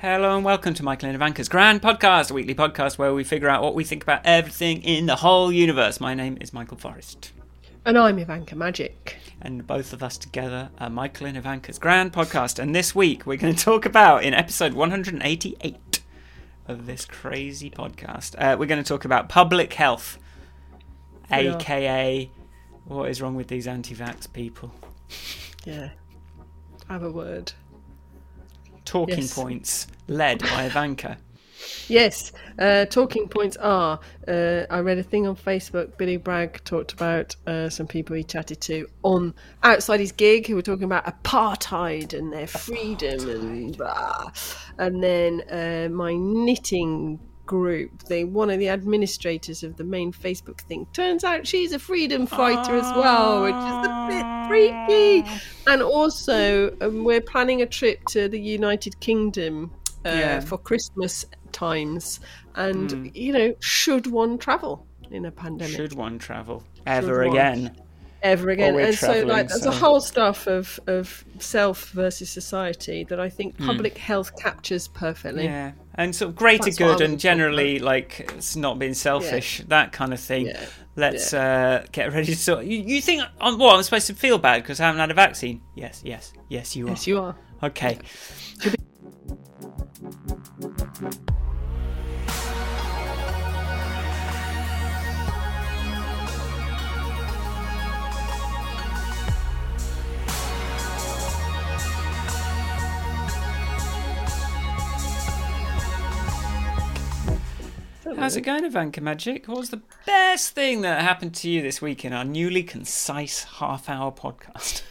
Hello and welcome to Michael and Ivanka's Grand Podcast, a weekly podcast where we figure out what we think about everything in the whole universe. My name is Michael Forrest. And I'm Ivanka Magic. And both of us together are Michael and Ivanka's Grand Podcast. And this week we're going to talk about, in episode 188 of this crazy podcast, we're going to talk about public health, a.k.a. what is wrong with these anti-vax people. Yeah. I have a word. Talking points led by Ivanka. Yes, talking points are, I read a thing on Facebook. Billy Bragg talked about some people he chatted to on outside his gig who were talking about apartheid and their freedom and blah. And then my knitting group, one of the administrators of the main Facebook thing, turns out she's a freedom fighter as well, which is a bit freaky. And also we're planning a trip to the United Kingdom for Christmas times, and you know, should one travel in a pandemic? Should one travel ever again? And so, like, there's a whole stuff of self versus society that I think public health captures perfectly. Yeah, and sort of greater good and generally, like, it's not being selfish, that kind of thing. Yeah. Let's get ready to sort. You think, I'm supposed to feel bad because I haven't had a vaccine? Yes, you are. Yes, you are. Okay. Yeah. How's it going, Ivanka Magic? What was the best thing that happened to you this week in our newly concise half-hour podcast?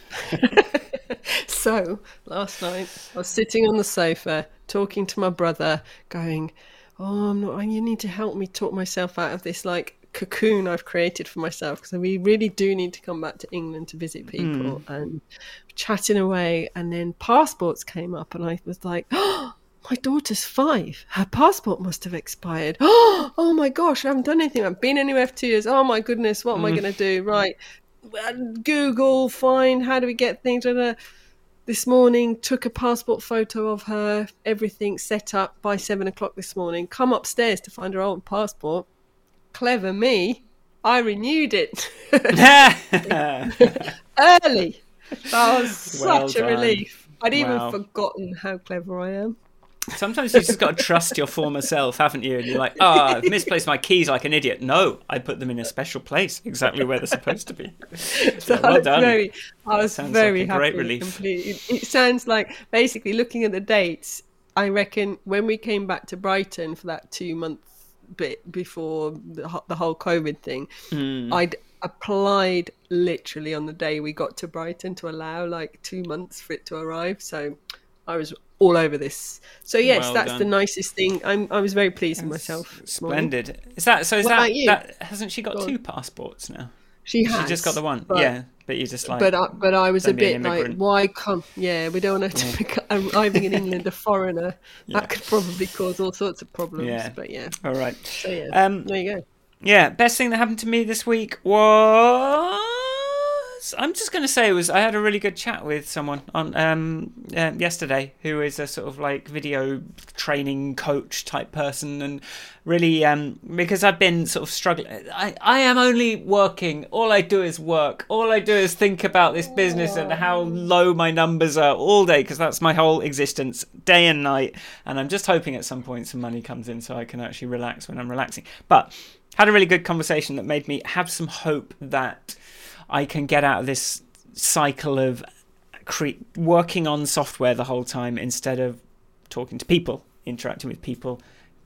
So, last night, I was sitting on the sofa talking to my brother, going, you need to help me talk myself out of this, like, cocoon I've created for myself, because we really do need to come back to England to visit people. And chatting away, and then passports came up, and I was like, my daughter's 5. Her passport must have expired. Oh my gosh, I haven't done anything. I've been anywhere for 2 years. Oh my goodness, what am I going to do? Right, Google, find, how do we get things? This morning, took a passport photo of her, everything set up by 7:00 this morning. Come upstairs to find her old passport. Clever me, I renewed it. Early. That was such a relief. I'd even forgotten how clever I am. Sometimes you just got to trust your former self, haven't you? And you're like, I've misplaced my keys like an idiot. No, I put them in a special place, exactly where they're supposed to be. So well done. I was very happy. Great relief. Completely. It sounds like, basically, looking at the dates, I reckon when we came back to Brighton for that 2 month bit before the whole COVID thing, I'd applied literally on the day we got to Brighton to allow, like, 2 months for it to arrive. So I was all over this. So yes, well, that's done. The nicest thing. I was very pleased with myself. Splendid. Morning. Is that so? Is what that, about you? That hasn't she got two passports now? She has. She just got the one. But you just like. But I was a bit like, why come? Yeah, we don't want to become arriving in England a foreigner. That could probably cause all sorts of problems. Yeah. But yeah. All right. So yeah. There you go. Yeah, best thing that happened to me this week was, I'm just going to say, I had a really good chat with someone on yesterday who is a sort of like video training coach type person, and really because I've been sort of struggling. I am only working. All I do is work. All I do is think about this business and how low my numbers are all day, because that's my whole existence, day and night. And I'm just hoping at some point some money comes in so I can actually relax when I'm relaxing. But had a really good conversation that made me have some hope that I can get out of this cycle of working on software the whole time instead of talking to people, interacting with people,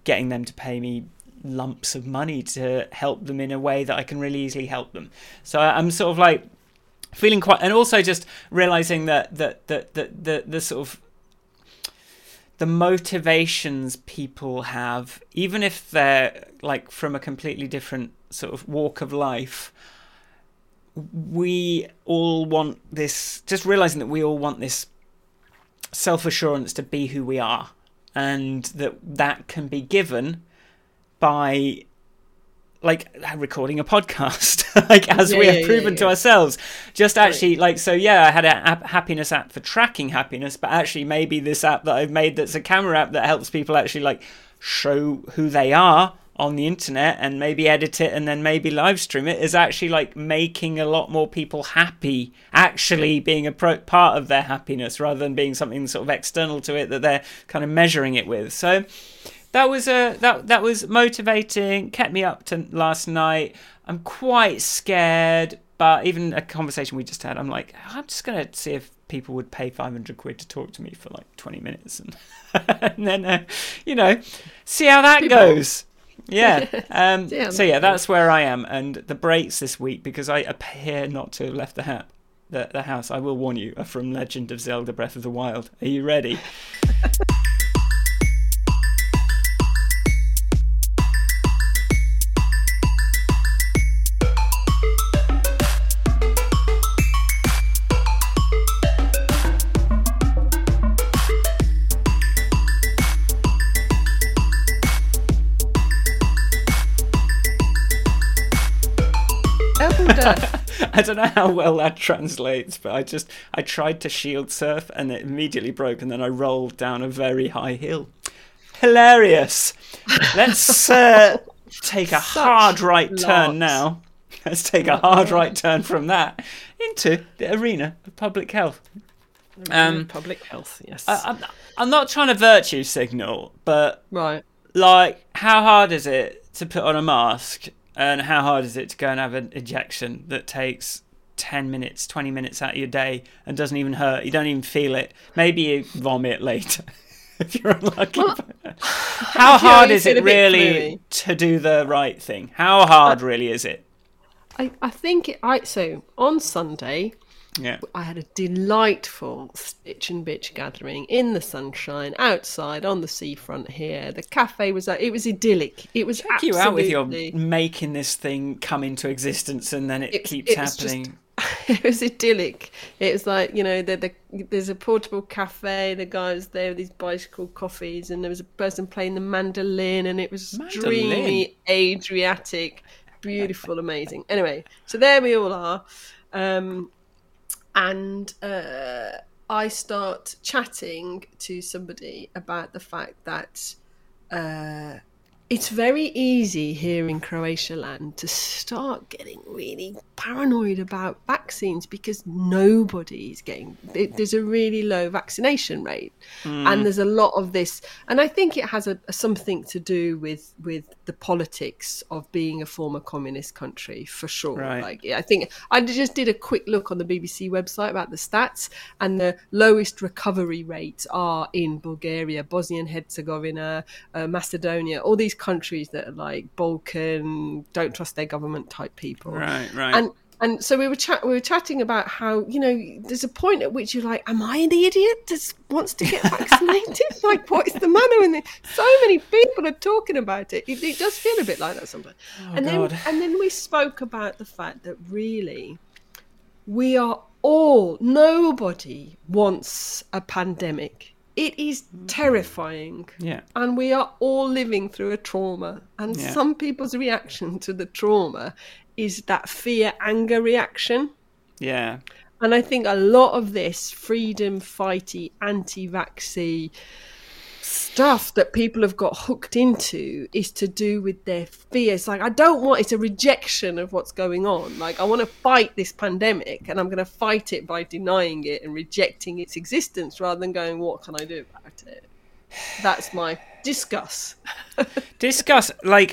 getting them to pay me lumps of money to help them in a way that I can really easily help them. So I'm sort of like feeling quite, and also just realizing that the sort of the motivations people have, even if they're like from a completely different sort of walk of life, we all want this, just realizing that we all want this self-assurance to be who we are, and that can be given by like recording a podcast, like as we have proven to ourselves. Just actually like, so yeah, I had a happiness app for tracking happiness, but actually maybe this app that I've made that's a camera app that helps people actually like show who they are on the internet and maybe edit it and then maybe live stream it is actually like making a lot more people happy, actually being a part of their happiness rather than being something sort of external to it that they're kind of measuring it with. So that was that was motivating, kept me up to last night. I'm quite scared, but even a conversation we just had, I'm like, I'm just gonna see if people would pay 500 quid to talk to me for like 20 minutes and, and then you know, see how that goes. So yeah, that's where I am, and the breaks this week, because I appear not to have left the house, I will warn you, are from Legend of Zelda Breath of the Wild. Are you ready? I don't know how well that translates, but I tried to shield surf and it immediately broke, and then I rolled down a very high hill. Hilarious. Let's take a hard right turn now. Let's take a hard right turn from that into the arena of public health. Public health, yes. I'm not trying to virtue signal, but like, how hard is it to put on a mask? And how hard is it to go and have an injection that takes 10 minutes, 20 minutes out of your day and doesn't even hurt? You don't even feel it. Maybe you vomit later if you're unlucky. Well, how hard is it really to do the right thing? How hard really is it? I think so on Sunday, I had a delightful Stitch and Bitch gathering in the sunshine outside on the seafront here. The cafe was it was idyllic. It was absolutely... Check you out with your making this thing come into existence and then it keeps happening. It was idyllic. It was like, you know, there's a portable cafe. The guy was there with his bicycle coffees, and there was a person playing the mandolin, and it was dreamy, Adriatic, beautiful, amazing. Anyway, so there we all are. And I start chatting to somebody about the fact that it's very easy here in Croatia land to start getting really paranoid about vaccines because nobody's getting... There's a really low vaccination rate. And there's a lot of this. And I think it has something to do with the politics of being a former communist country, for sure. Right. Like, I think I just did a quick look on the BBC website about the stats, and the lowest recovery rates are in Bulgaria, Bosnia and Herzegovina, Macedonia, all these countries that are like Balkan, don't trust their government type people. Right. And so we were chatting about how, you know, there's a point at which you're like, am I the idiot that wants to get vaccinated? Like, what is the matter? And so many people are talking about it. It does feel a bit like that sometimes. Oh, and God. Then we spoke about the fact that really we are all, nobody wants a pandemic. It is terrifying. Yeah. And we are all living through a trauma. And some people's reaction to the trauma is that fear-anger reaction. Yeah. And I think a lot of this freedom-fighty, anti-vaxxy stuff that people have got hooked into is to do with their fears. Like, I don't want... It's a rejection of what's going on. Like, I want to fight this pandemic, and I'm going to fight it by denying it and rejecting its existence rather than going, what can I do about it? That's my... Discuss. Like,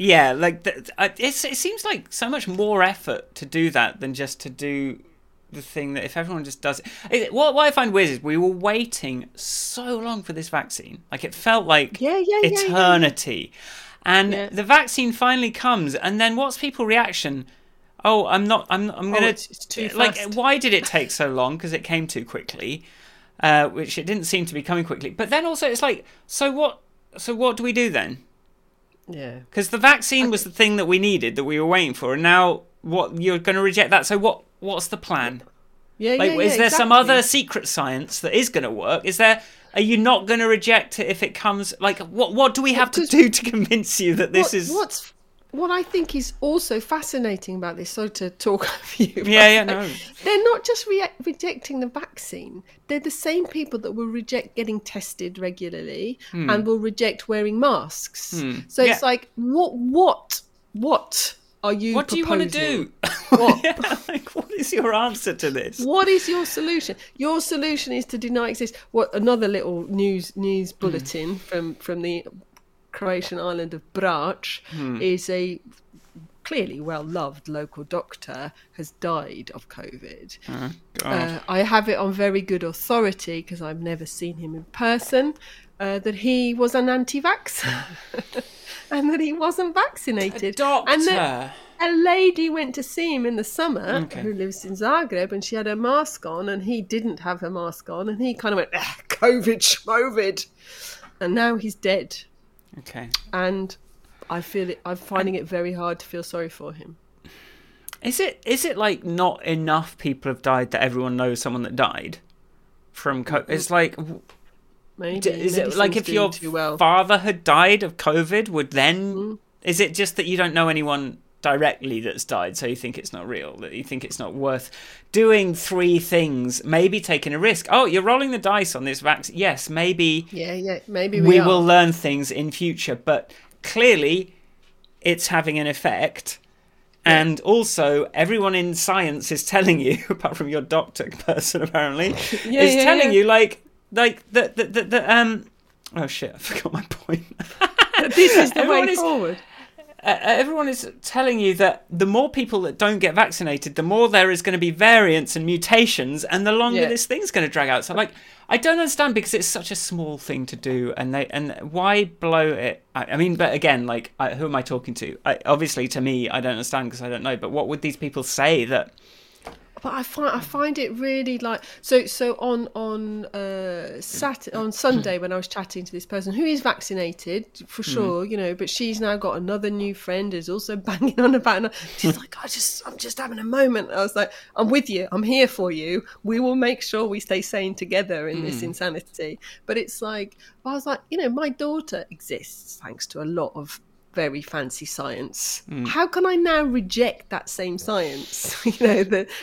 yeah, like it seems like so much more effort to do that than just to do the thing that if everyone just does it. What I find weird is we were waiting so long for this vaccine. Like, it felt like eternity. And the vaccine finally comes, and then what's people's reaction? Oh, I'm going to... It's too fast. Like, why did it take so long? Because it came too quickly, which it didn't seem to be coming quickly. But then also it's like, so what do we do then? Yeah, because the vaccine was the thing that we needed, that we were waiting for, and now what, you're going to reject that? So what's the plan? Is there some other secret science that is going to work? Is there? Are you not going to reject it if it comes? Like, what do we have to do to convince you that this is? What's what I think is also fascinating about this, sorry to talk over you. No. They're not just rejecting the vaccine. They're the same people that will reject getting tested regularly and will reject wearing masks. So it's like, what are you proposing? What do you want to do? What is your answer to this? What is your solution? Your solution is to deny exists. What, another little news bulletin from the Croatian island of Brač is a clearly well-loved local doctor has died of COVID. I have it on very good authority, because I've never seen him in person, that he was an anti-vaxxer and that he wasn't vaccinated. A doctor. And that a lady went to see him in the summer who lives in Zagreb, and she had her mask on and he didn't have her mask on, and he kind of went, COVID, schmovid. And now he's dead. Okay. And I feel it, I'm finding it very hard to feel sorry for him. Is it like not enough people have died that everyone knows someone that died from COVID? It's like, maybe is it like if your father had died of COVID, would then is it just that you don't know anyone directly that's died, so you think it's not real, that you think it's not worth doing three things, maybe taking a risk? Oh, you're rolling the dice on this vaccine. Yes, maybe. Yeah, maybe we will learn things in future, but clearly it's having an effect. And also, everyone in science is telling you, apart from your doctor person apparently, is telling you like that. Oh shit! I forgot my point. This is the way forward. Everyone is telling you that the more people that don't get vaccinated, the more there is going to be variants and mutations, and the longer this thing's going to drag out. So, like, I don't understand, because it's such a small thing to do, and why blow it? I mean, but again, like, who am I talking to? Obviously, to me, I don't understand because I don't know. But what would these people say that? But I find it really like so on Sunday when I was chatting to this person who is vaccinated for sure, but she's now got another new friend who's also banging on about her. She's like, I'm just having a moment. I was like, I'm with you. I'm here for you. We will make sure we stay sane together in this insanity. But it's like, I was like, my daughter exists thanks to a lot of very fancy science. How can I now reject that same science?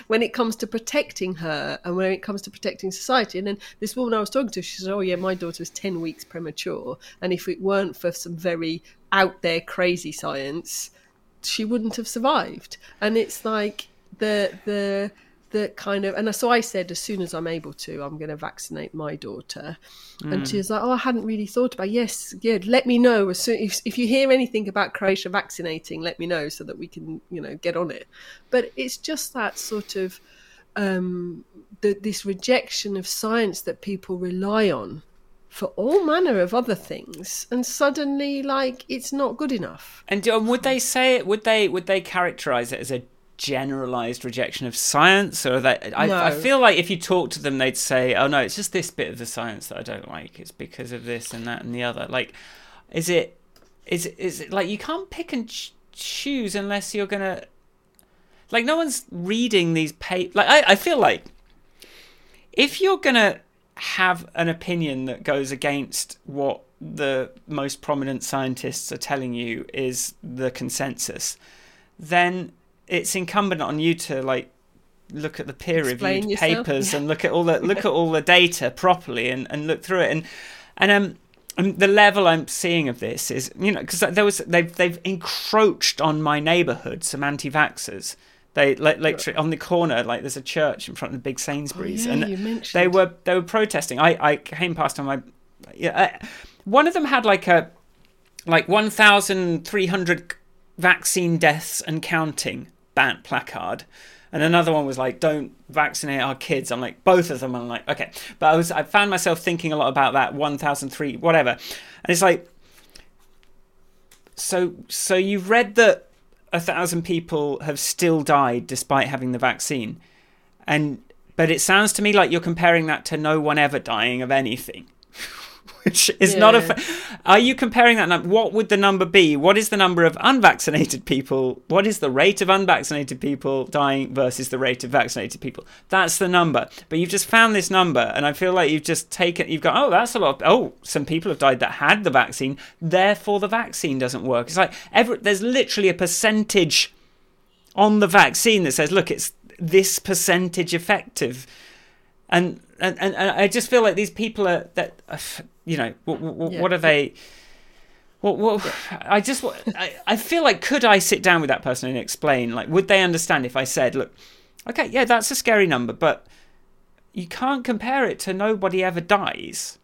When it comes to protecting her and when it comes to protecting society. And then this woman I was talking to, she said, my daughter was 10 weeks premature. And if it weren't for some very out there crazy science, she wouldn't have survived. And it's like the kind of, and so I said, as soon as I'm able to, I'm going to vaccinate my daughter. And she was like, I hadn't really thought about it. Let me know as soon if you hear anything about Croatia vaccinating, let me know so that we can get on it. But it's just that sort of this rejection of science that people rely on for all manner of other things, and suddenly like it's not good enough. And would they say it, would they characterize it as a generalized rejection of science, or that no. I feel like if you talk to them they'd say, oh no, it's just this bit of the science that I don't like, it's because of this and that and the other. Like is it like you can't pick and choose unless you're gonna, like, no one's reading these papers. Like I feel like if you're gonna have an opinion that goes against what the most prominent scientists are telling you is the consensus, then it's incumbent on you to like look at the peer-reviewed papers and look at all the data properly and look through it. And the level I'm seeing of this is, because they've encroached on my neighbourhood, some anti-vaxxers. They literally on the corner, like there's a church in front of the big Sainsbury's, and they were protesting. I came past on my one of them had like a 1,300 vaccine deaths and counting banned placard, and another one was like, don't vaccinate our kids. I'm like, both of them, I'm like, okay. But I found myself thinking a lot about that 1003 whatever, and it's like, so you've read that 1,000 people have still died despite having the vaccine, but it sounds to me like you're comparing that to no one ever dying of anything. which is not a... Are you comparing that number? What would the number be? What is the number of unvaccinated people? What is the rate of unvaccinated people dying versus the rate of vaccinated people? That's the number. But you've just found this number, and I feel like you've just taken... You've gone, oh, that's a lot. Oh, some people have died that had the vaccine. Therefore, the vaccine doesn't work. It's like there's literally a percentage on the vaccine that says, look, it's this percentage effective. And I just feel like these people are... that. You know, what are they? What? I feel like, could I sit down with that person and explain? Like, would they understand if I said, "Look, okay, yeah, that's a scary number, but you can't compare it to nobody ever dies."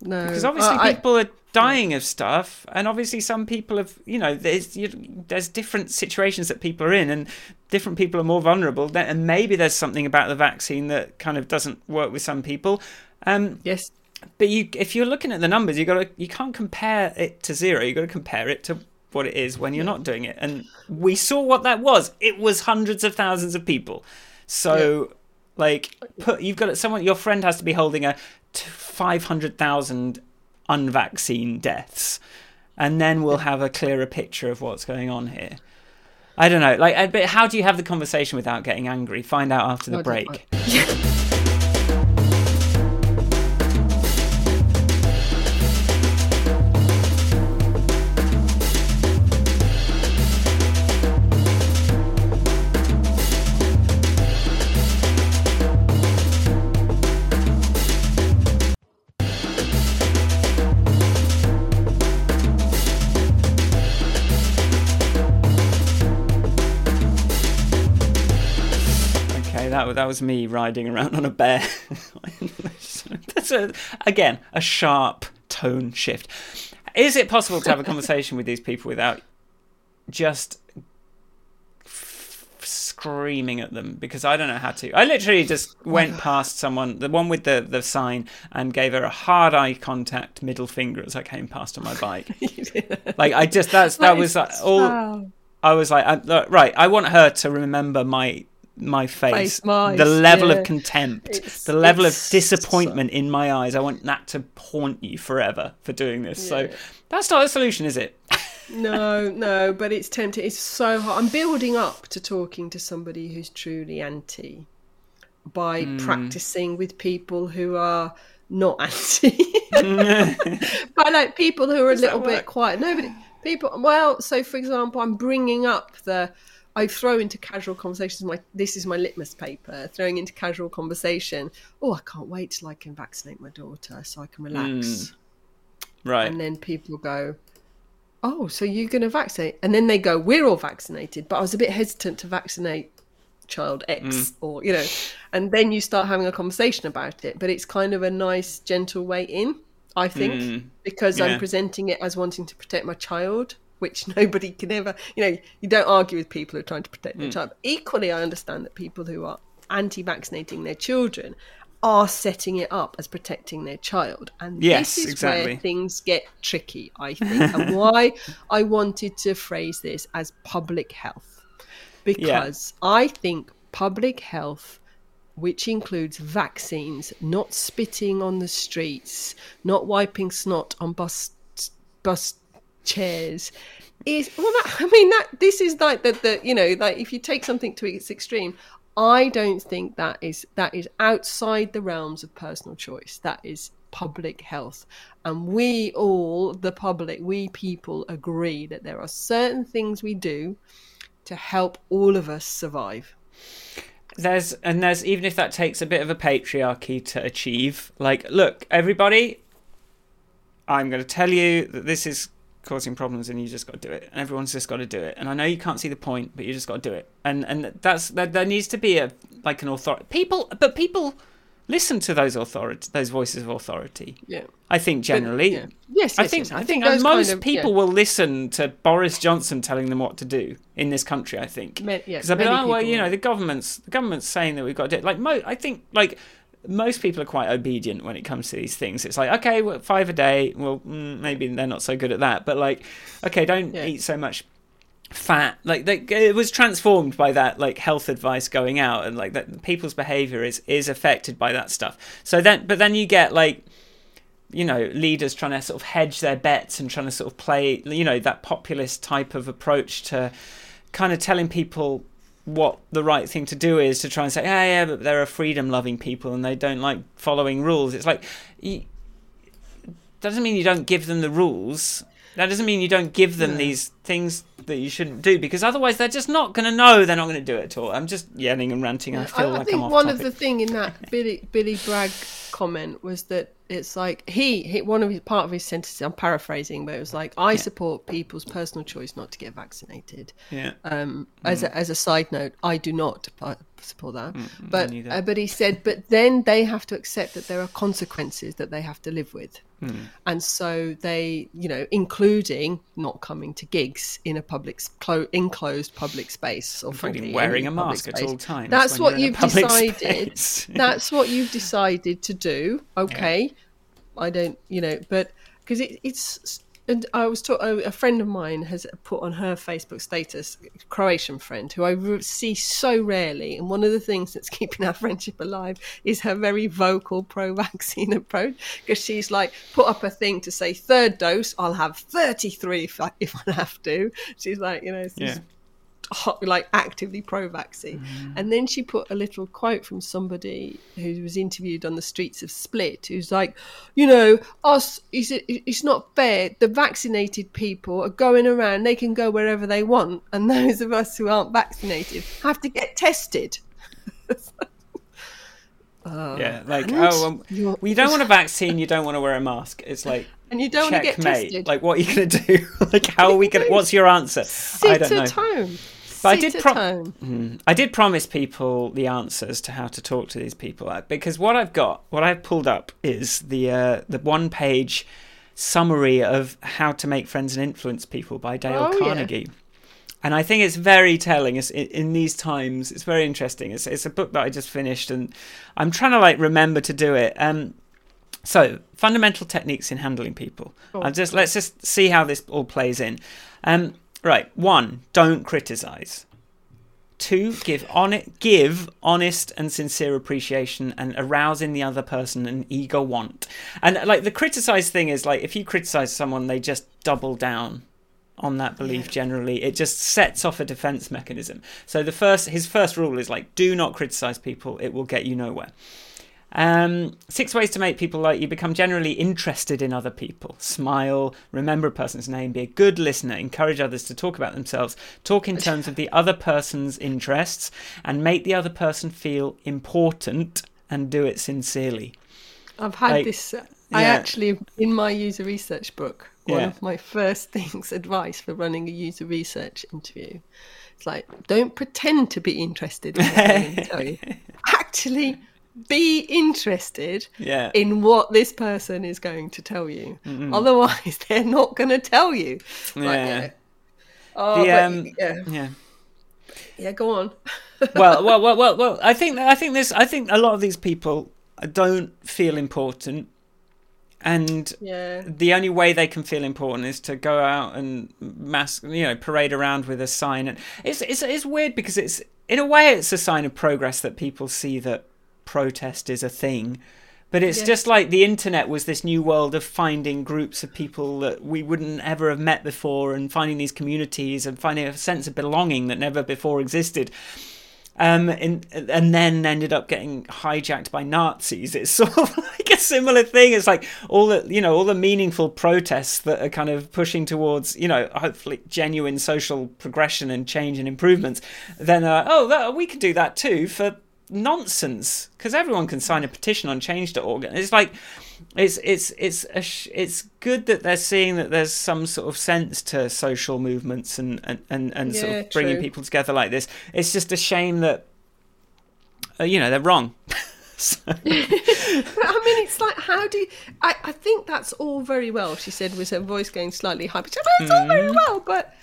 No, because obviously people are dying of stuff, and obviously some people have, you know, there's different situations that people are in, and different people are more vulnerable. And maybe there's something about the vaccine that kind of doesn't work with some people. Yes. But if you're looking at the numbers, you can't compare it to zero. You've got to compare it to what it is when you're not doing it. And we saw what that was. It was hundreds of thousands of people. So, you've got someone. Your friend has to be holding a 500,000 unvaccine deaths, and then we'll have a clearer picture of what's going on here. I don't know. But how do you have the conversation without getting angry? Find out after the break. That was me riding around on a bear. That's a sharp tone shift. Is it possible to have a conversation with these people without just screaming at them? Because I don't know how to. I literally just went past someone, the one with the sign, and gave her a hard eye contact middle finger as I came past on my bike. I was like, right, I want her to remember my face, the level of contempt, the level of disappointment in my eyes. I want that to haunt you forever for doing this. So that's not a solution, is it? no, but it's tempting. It's so hard. I'm building up to talking to somebody who's truly anti by practicing with people who are not anti. By like people who are a little bit quiet. Nobody people. Well, so for example, I'm bringing up I throw into casual conversations, this is my litmus paper, throwing into casual conversation, oh, I can't wait till I can vaccinate my daughter so I can relax. Right. And then people go, oh, so you're going to vaccinate? And then they go, we're all vaccinated, but I was a bit hesitant to vaccinate child X or, you know, and then you start having a conversation about it. But it's kind of a nice, gentle way in, I think, because I'm presenting it as wanting to protect my child, which nobody can ever, you know, you don't argue with people who are trying to protect their child. Equally, I understand that people who are anti-vaccinating their children are setting it up as protecting their child. And this is where things get tricky, I think, and why I wanted to phrase this as public health. Because I think public health, which includes vaccines, not spitting on the streets, not wiping snot on bus chairs, is this is like the you know, like if you take something to its extreme, I don't think that is outside the realms of personal choice. That is public health, and we people agree that there are certain things we do to help all of us survive. There's even if that takes a bit of a patriarchy to achieve, like, look, everybody, I'm going to tell you that this is causing problems and you just got to do it, and everyone's just got to do it, and I know you can't see the point, but you just got to do it, and that's that. There needs to be an authority. People listen to those voices of authority. I think generally, but, I think most people will listen to Boris Johnson telling them what to do in this country. I think because I've been the government's saying that we've got to do it. Most people are quite obedient when it comes to these things. It's like, okay, well, 5 a day. Well, maybe they're not so good at that. But like, okay, don't eat so much fat. Like, it was transformed by that, like, health advice going out, and like that people's behaviour is affected by that stuff. So then, but then you get like you know, leaders trying to sort of hedge their bets and trying to sort of play, you know, that populist type of approach to kind of telling people what the right thing to do is, to try and say, oh, yeah, but there are freedom-loving people and they don't like following rules. It's like, that doesn't mean you don't give them the rules. That doesn't mean you don't give them these things that you shouldn't do, because otherwise they're just not going to know. They're not going to do it at all. I'm just yelling and ranting. I feel like I'm off topic. I think one of the thing in that Billy Bragg comment was that it's like he one of his part of his sentences, I'm paraphrasing, but it was like, I support people's personal choice not to get vaccinated. Yeah. As a side note, I do not support that. But he said, but then they have to accept that there are consequences that they have to live with, and so they, you know, including not coming to gigs in a public enclosed public space, or frankly wearing a mask at all times. That's what you've decided. That's what you've decided to do. Okay. Yeah. I don't, you know, but because it's, and I was talking, a friend of mine has put on her Facebook status, a Croatian friend who I see so rarely. And one of the things that's keeping our friendship alive is her very vocal pro-vaccine approach, because she's like put up a thing to say 3rd dose, I'll have 33 if I have to. She's like, you know, like actively pro-vaccine. And then she put a little quote from somebody who was interviewed on the streets of Split, who's like, you know, it's not fair, the vaccinated people are going around, they can go wherever they want, and those of us who aren't vaccinated have to get tested. You don't want a vaccine, you don't want to wear a mask. It's like, and you don't want to get tested. Like, what are you going to do? Like, how are we going to, what's your answer? I don't know. Sit at home. But I did promise people the answers to how to talk to these people, because what I've pulled up is the 1-page summary of How to Make Friends and Influence People by Dale Carnegie. Yeah. And I think it's very telling. It's in these times, it's very interesting. It's a book that I just finished, and I'm trying to like remember to do it. So fundamental techniques in handling people. Let's just see how this all plays in. Right. 1, don't criticize. 2, give honest and sincere appreciation and arouse in the other person an eager want. And like the criticize thing is like, if you criticize someone, they just double down on that belief. Generally, it just sets off a defense mechanism. So his first rule is like, do not criticize people. It will get you nowhere. 6 ways to make people like you become generally interested in other people. Smile, remember a person's name, be a good listener, encourage others to talk about themselves, talk in terms of the other person's interests, and make the other person feel important, and do it sincerely. I've had this. I actually, in my user research book, one of my first things, advice for running a user research interview. It's like, don't pretend to be interested in what I'm going to tell you. Actually, be interested in what this person is going to tell you. Mm-mm. Otherwise, they're not going to tell you. Go on. Well. I think a lot of these people don't feel important, and the only way they can feel important is to go out and parade around with a sign. And it's weird, because it's, in a way, it's a sign of progress that people see that protest is a thing, but it's just like the internet was this new world of finding groups of people that we wouldn't ever have met before, and finding these communities and finding a sense of belonging that never before existed, and then ended up getting hijacked by Nazis. It's sort of like a similar thing. It's like all the meaningful protests that are kind of pushing towards, you know, hopefully genuine social progression and change and improvements, then we could do that too for nonsense, because everyone can sign a petition on Change.org. And it's like, it's good that they're seeing that there's some sort of sense to social movements and sort of bringing people together like this. It's just a shame that they're wrong. But, I mean, it's like, how do you, I think that's all very well. She said, was her voice going slightly high? But she said, well, it's all very well, but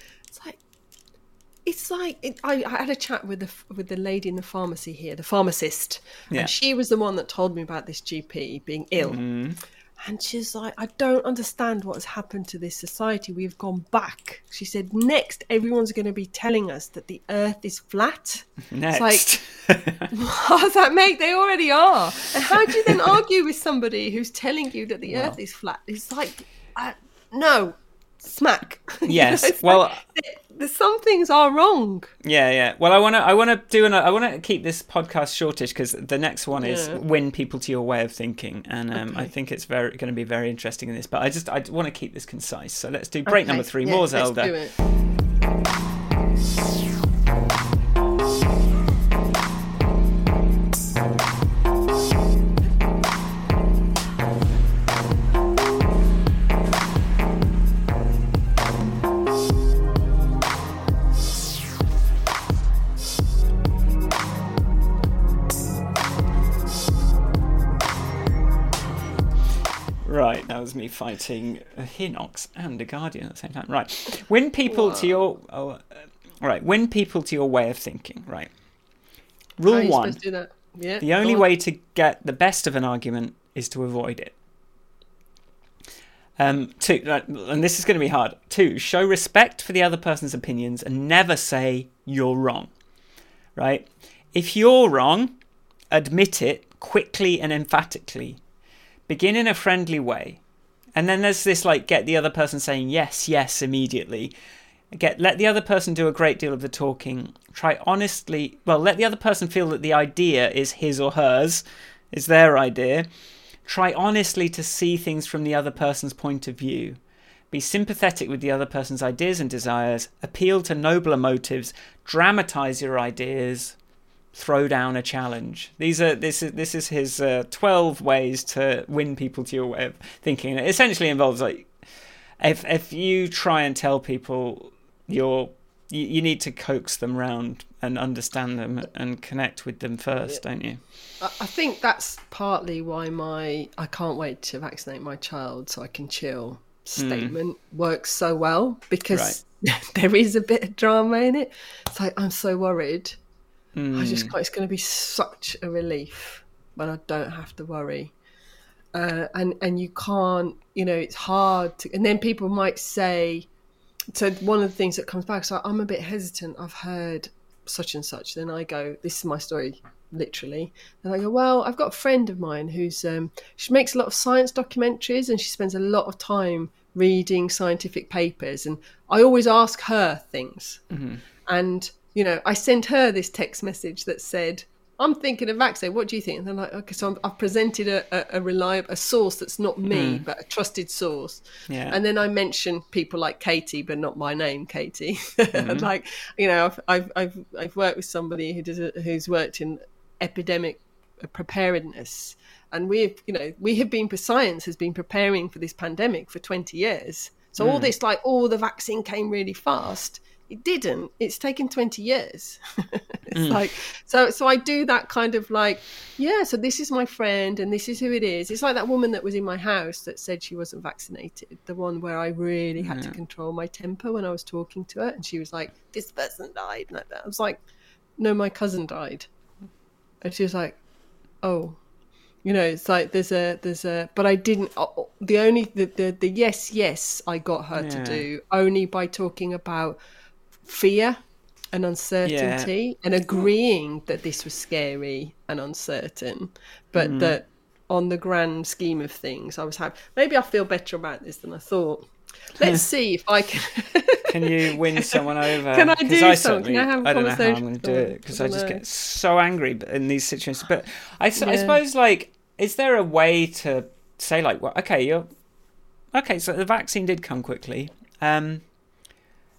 it's like I had a chat with the lady in the pharmacy here, the pharmacist, and she was the one that told me about this GP being ill, And she's like, I don't understand what's happened to this society. We've gone back. She said, next, everyone's going to be telling us that the earth is flat. Next. It's like, what does that make? They already are. And how do you then argue with somebody who's telling you that the earth is flat? It's like, no, smack. Yes. You know, well, like, some things are wrong. Yeah, yeah. Well, I want to keep this podcast shortish because the next one is win people to your way of thinking, and okay. I think it's going to be very interesting in this. But I want to keep this concise, so let's do break number 3. More Zelda. Let's do it. Right, that was me fighting a Hinox and a Guardian at the same time. Right, win people to your win people to your way of thinking. Right, rule 1: supposed to do that? Yeah, the only way to get the best of an argument is to avoid it. 2, and this is going to be hard. 2, show respect for the other person's opinions and never say you're wrong. Right, if you're wrong, admit it quickly and emphatically. Begin in a friendly way. And then there's this, like, get the other person saying yes, yes, immediately. Let the other person do a great deal of the talking. Try honestly... Well, let the other person feel that the idea is his or hers, is their idea. Try honestly to see things from the other person's point of view. Be sympathetic with the other person's ideas and desires. Appeal to nobler motives. Dramatise your ideas. Throw down a challenge. This is his 12 ways to win people to your way of thinking. It essentially involves, like, if you try and tell people you need to coax them round and understand them and connect with them first, don't you? I think that's partly why I can't wait to vaccinate my child so I can chill statement works so well, because there is a bit of drama in it. It's like, I'm so worried. I just it's going to be such a relief when I don't have to worry. And you can't, you know, it's hard to, and then people might say, so one of the things that comes back, so I'm a bit hesitant. I've heard such and such. Then I go, this is my story, literally. And I go, well, I've got a friend of mine who's, she makes a lot of science documentaries and she spends a lot of time reading scientific papers. And I always ask her things. Mm-hmm. And, you know, I sent her this text message that said, I'm thinking of vaccine. What do you think? And they're like, okay, so I've presented a reliable source that's not me, but a trusted source. Yeah. And then I mentioned people like Katie, but not by name, Katie. Mm-hmm. Like, you know, I've worked with somebody who's worked in epidemic preparedness, and science has been preparing for this pandemic for 20 years. So all this, like, the vaccine came really fast. It didn't. It's taken 20 years. It's like, so I do that kind of, like, so this is my friend and this is who it is. It's like that woman that was in my house that said she wasn't vaccinated. The one where I really had to control my temper when I was talking to her. And she was like, this person died. And I was like, no, my cousin died. And she was like, oh, you know, it's like, but I didn't, the yes, I got her to do only by talking about fear and uncertainty and agreeing that this was scary and uncertain, but that on the grand scheme of things, I was happy. Maybe I feel better about this than I thought. Let's see if I can. Can you win someone over? Can I do something? Can I have a conversation? I don't know how I'm going to do it because I just get so angry in these situations. But I suppose, like, is there a way to say, like, well, okay, so the vaccine did come quickly.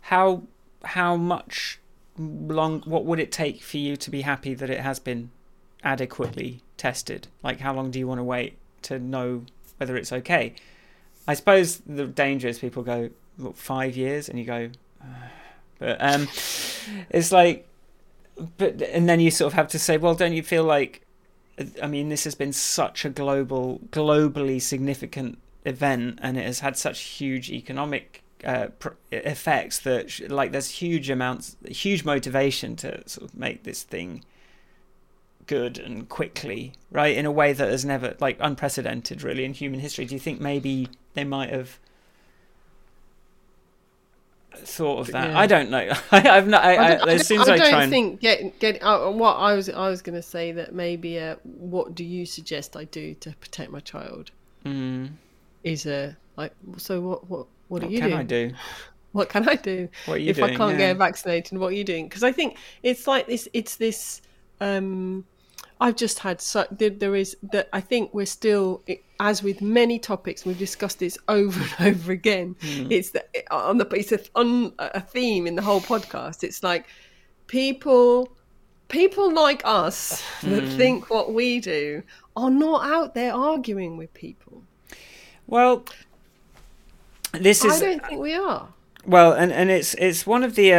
How much long, what would it take for you to be happy that it has been adequately tested? Like, how long do you want to wait to know whether it's okay? I suppose the danger is people go, look, 5 years, and you go, but it's like, but, and then you sort of have to say, well, don't you feel like, I mean, this has been such a globally significant event, and it has had such huge economic effects that there's huge motivation to sort of make this thing good and quickly, right? In a way that has never, like, unprecedented really in human history. Do you think maybe they might have thought of that? Yeah. I don't know. I've not. I don't think. What I was going to say that maybe. What do you suggest I do to protect my child? Is like. So what do you do? What can I do? What can I do? What are you doing? If I can't get vaccinated, what are you doing? Because I think it's like this. It's this. I've just had there is that. I think we're still, as with many topics, we've discussed this over and over again. It's that it's a theme in the whole podcast. It's like people like us that think what we do are not out there arguing with people. Well, I don't think we are. Well, and it's one of the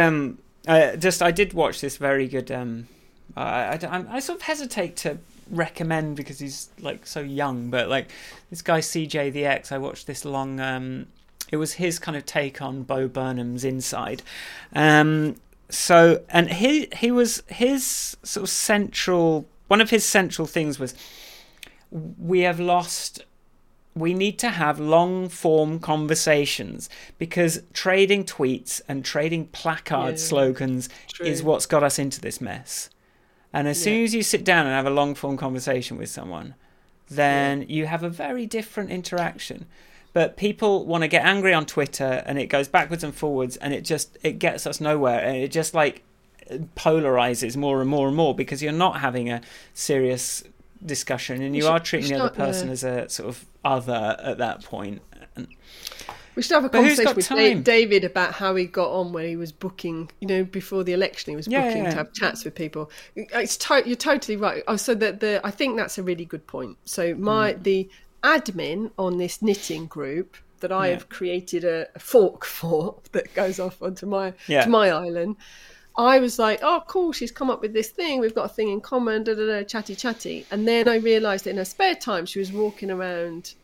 I did watch this very good. I sort of hesitate to recommend because he's like so young, but like this guy CJ the X, I watched this long. It was his kind of take on Bo Burnham's Inside. He was his sort of central. One of his central things was we need to have long form conversations because trading tweets and trading placard slogans is what's got us into this mess. And as soon as you sit down and have a long-form conversation with someone, then you have a very different interaction. But people want to get angry on Twitter, and it goes backwards and forwards, and it gets us nowhere. And it just, like, polarizes more and more and more because you're not having a serious discussion and you are treating the other person as a sort of other at that point. We should have a conversation with David about how he got on when he was booking, before the election, he was booking to have chats with people. You're totally right. Oh, so I think that's a really good point. So the admin on this knitting group that I have created a fork for that goes off onto my island, I was like, oh, cool, she's come up with this thing. We've got a thing in common, chatty. And then I realised in her spare time she was walking around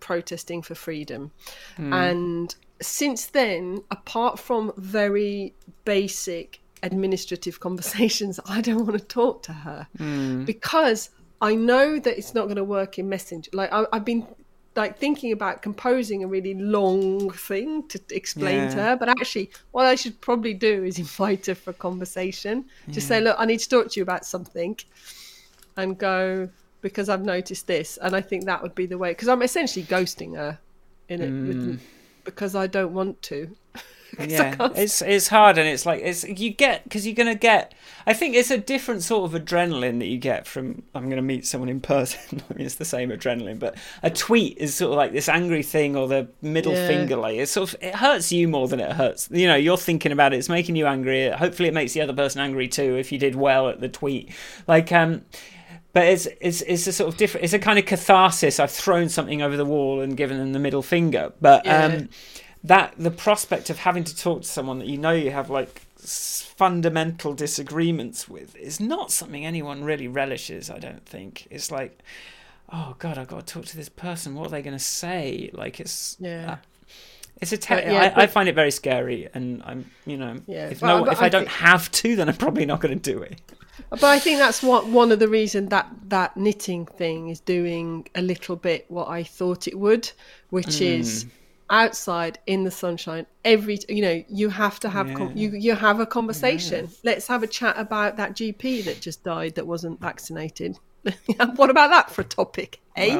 protesting for freedom, and since then, apart from very basic administrative conversations, I don't want to talk to her because I know that it's not going to work in Messenger. Like I've been like thinking about composing a really long thing to explain to her, but actually what I should probably do is invite her for a conversation, just say, look, I need to talk to you about something, and go, because I've noticed this. And I think that would be the way, because I'm essentially ghosting her in it because I don't want to. It's hard, and it's like I think it's a different sort of adrenaline that you get from I'm going to meet someone in person. I mean, it's the same adrenaline, but a tweet is sort of like this angry thing or the middle finger. Like it hurts you more than it hurts. You're thinking about it. It's making you angry. Hopefully, it makes the other person angry too if you did well at the tweet. Like But it's a sort of different. It's a kind of catharsis. I've thrown something over the wall and given them the middle finger. But that the prospect of having to talk to someone that you have like fundamental disagreements with is not something anyone really relishes. I don't think. It's like, oh God, I've got to talk to this person. What are they going to say? Like it's a. I find it very scary, and I'm if I don't have to, then I'm probably not going to do it. But I think that's one of the reasons that knitting thing is doing a little bit what I thought it would, which is outside in the sunshine. You have to have you have a conversation. Yeah. Let's have a chat about that GP that just died that wasn't vaccinated. What about that for a topic, eh?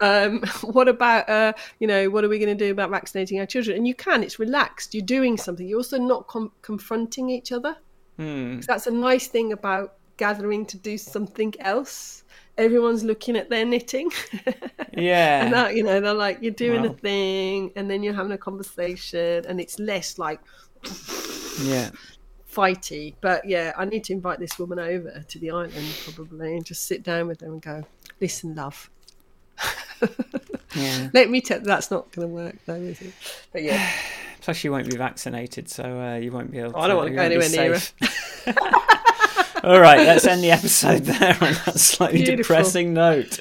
Wow. What about what are we going to do about vaccinating our children? And you can. It's relaxed. You're doing something. You're also not confronting each other. So that's a nice thing about gathering to do something else. Everyone's looking at their knitting. And that, they're like, you're doing a thing, and then you're having a conversation, and it's less like fighty. But I need to invite this woman over to the island probably and just sit down with them and go, listen, love. Let me tell. That's not going to work though, is it? But plus you won't be vaccinated, so you won't be able to. I don't want to go anywhere nearer. All right, let's end the episode there on that slightly depressing note.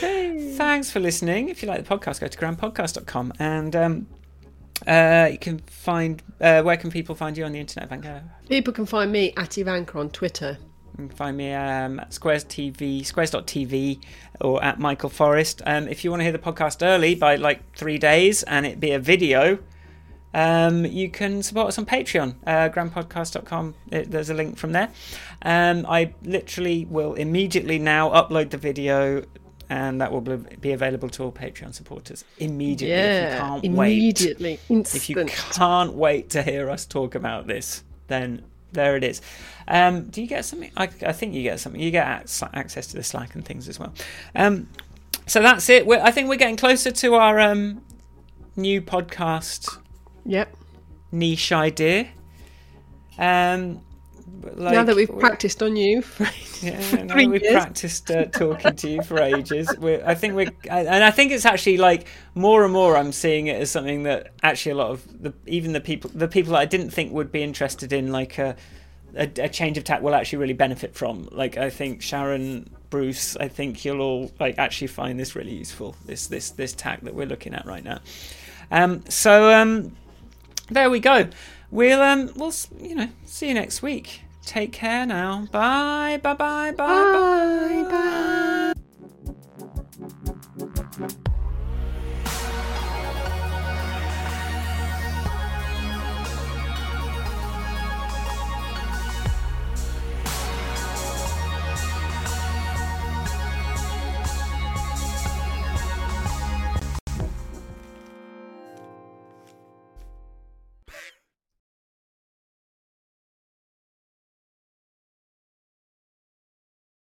Thanks for listening. If you like the podcast, go to grandpodcast.com and you can find where can people find you on the internet, Ivanka? People can find me at Ivanka on Twitter. You can find me at Squares TV, squares.tv, or at Michael Forrest. If you want to hear the podcast early by like 3 days and it be a video, you can support us on Patreon, grandpodcast.com. There's a link from there. I literally will immediately now upload the video, and that will be available to all Patreon supporters immediately. Yeah, if you can't immediately, wait. Instant. If you can't wait to hear us talk about this, then there it is. Do you get something? I think you get something. You get access to the Slack and things as well. So that's it. I think we're getting closer to our new podcast. Yep. Niche idea. Like, now that we've practiced on you for now that we've practiced talking to you for ages, I think it's actually like more and more I'm seeing it as something that actually a lot of the people that I didn't think would be interested in like a change of tack will actually really benefit from. Like I think Sharon, Bruce, I think you'll all like actually find this really useful, this tack that we're looking at right now. So there we go. We'll see you next week. Take care now. Bye.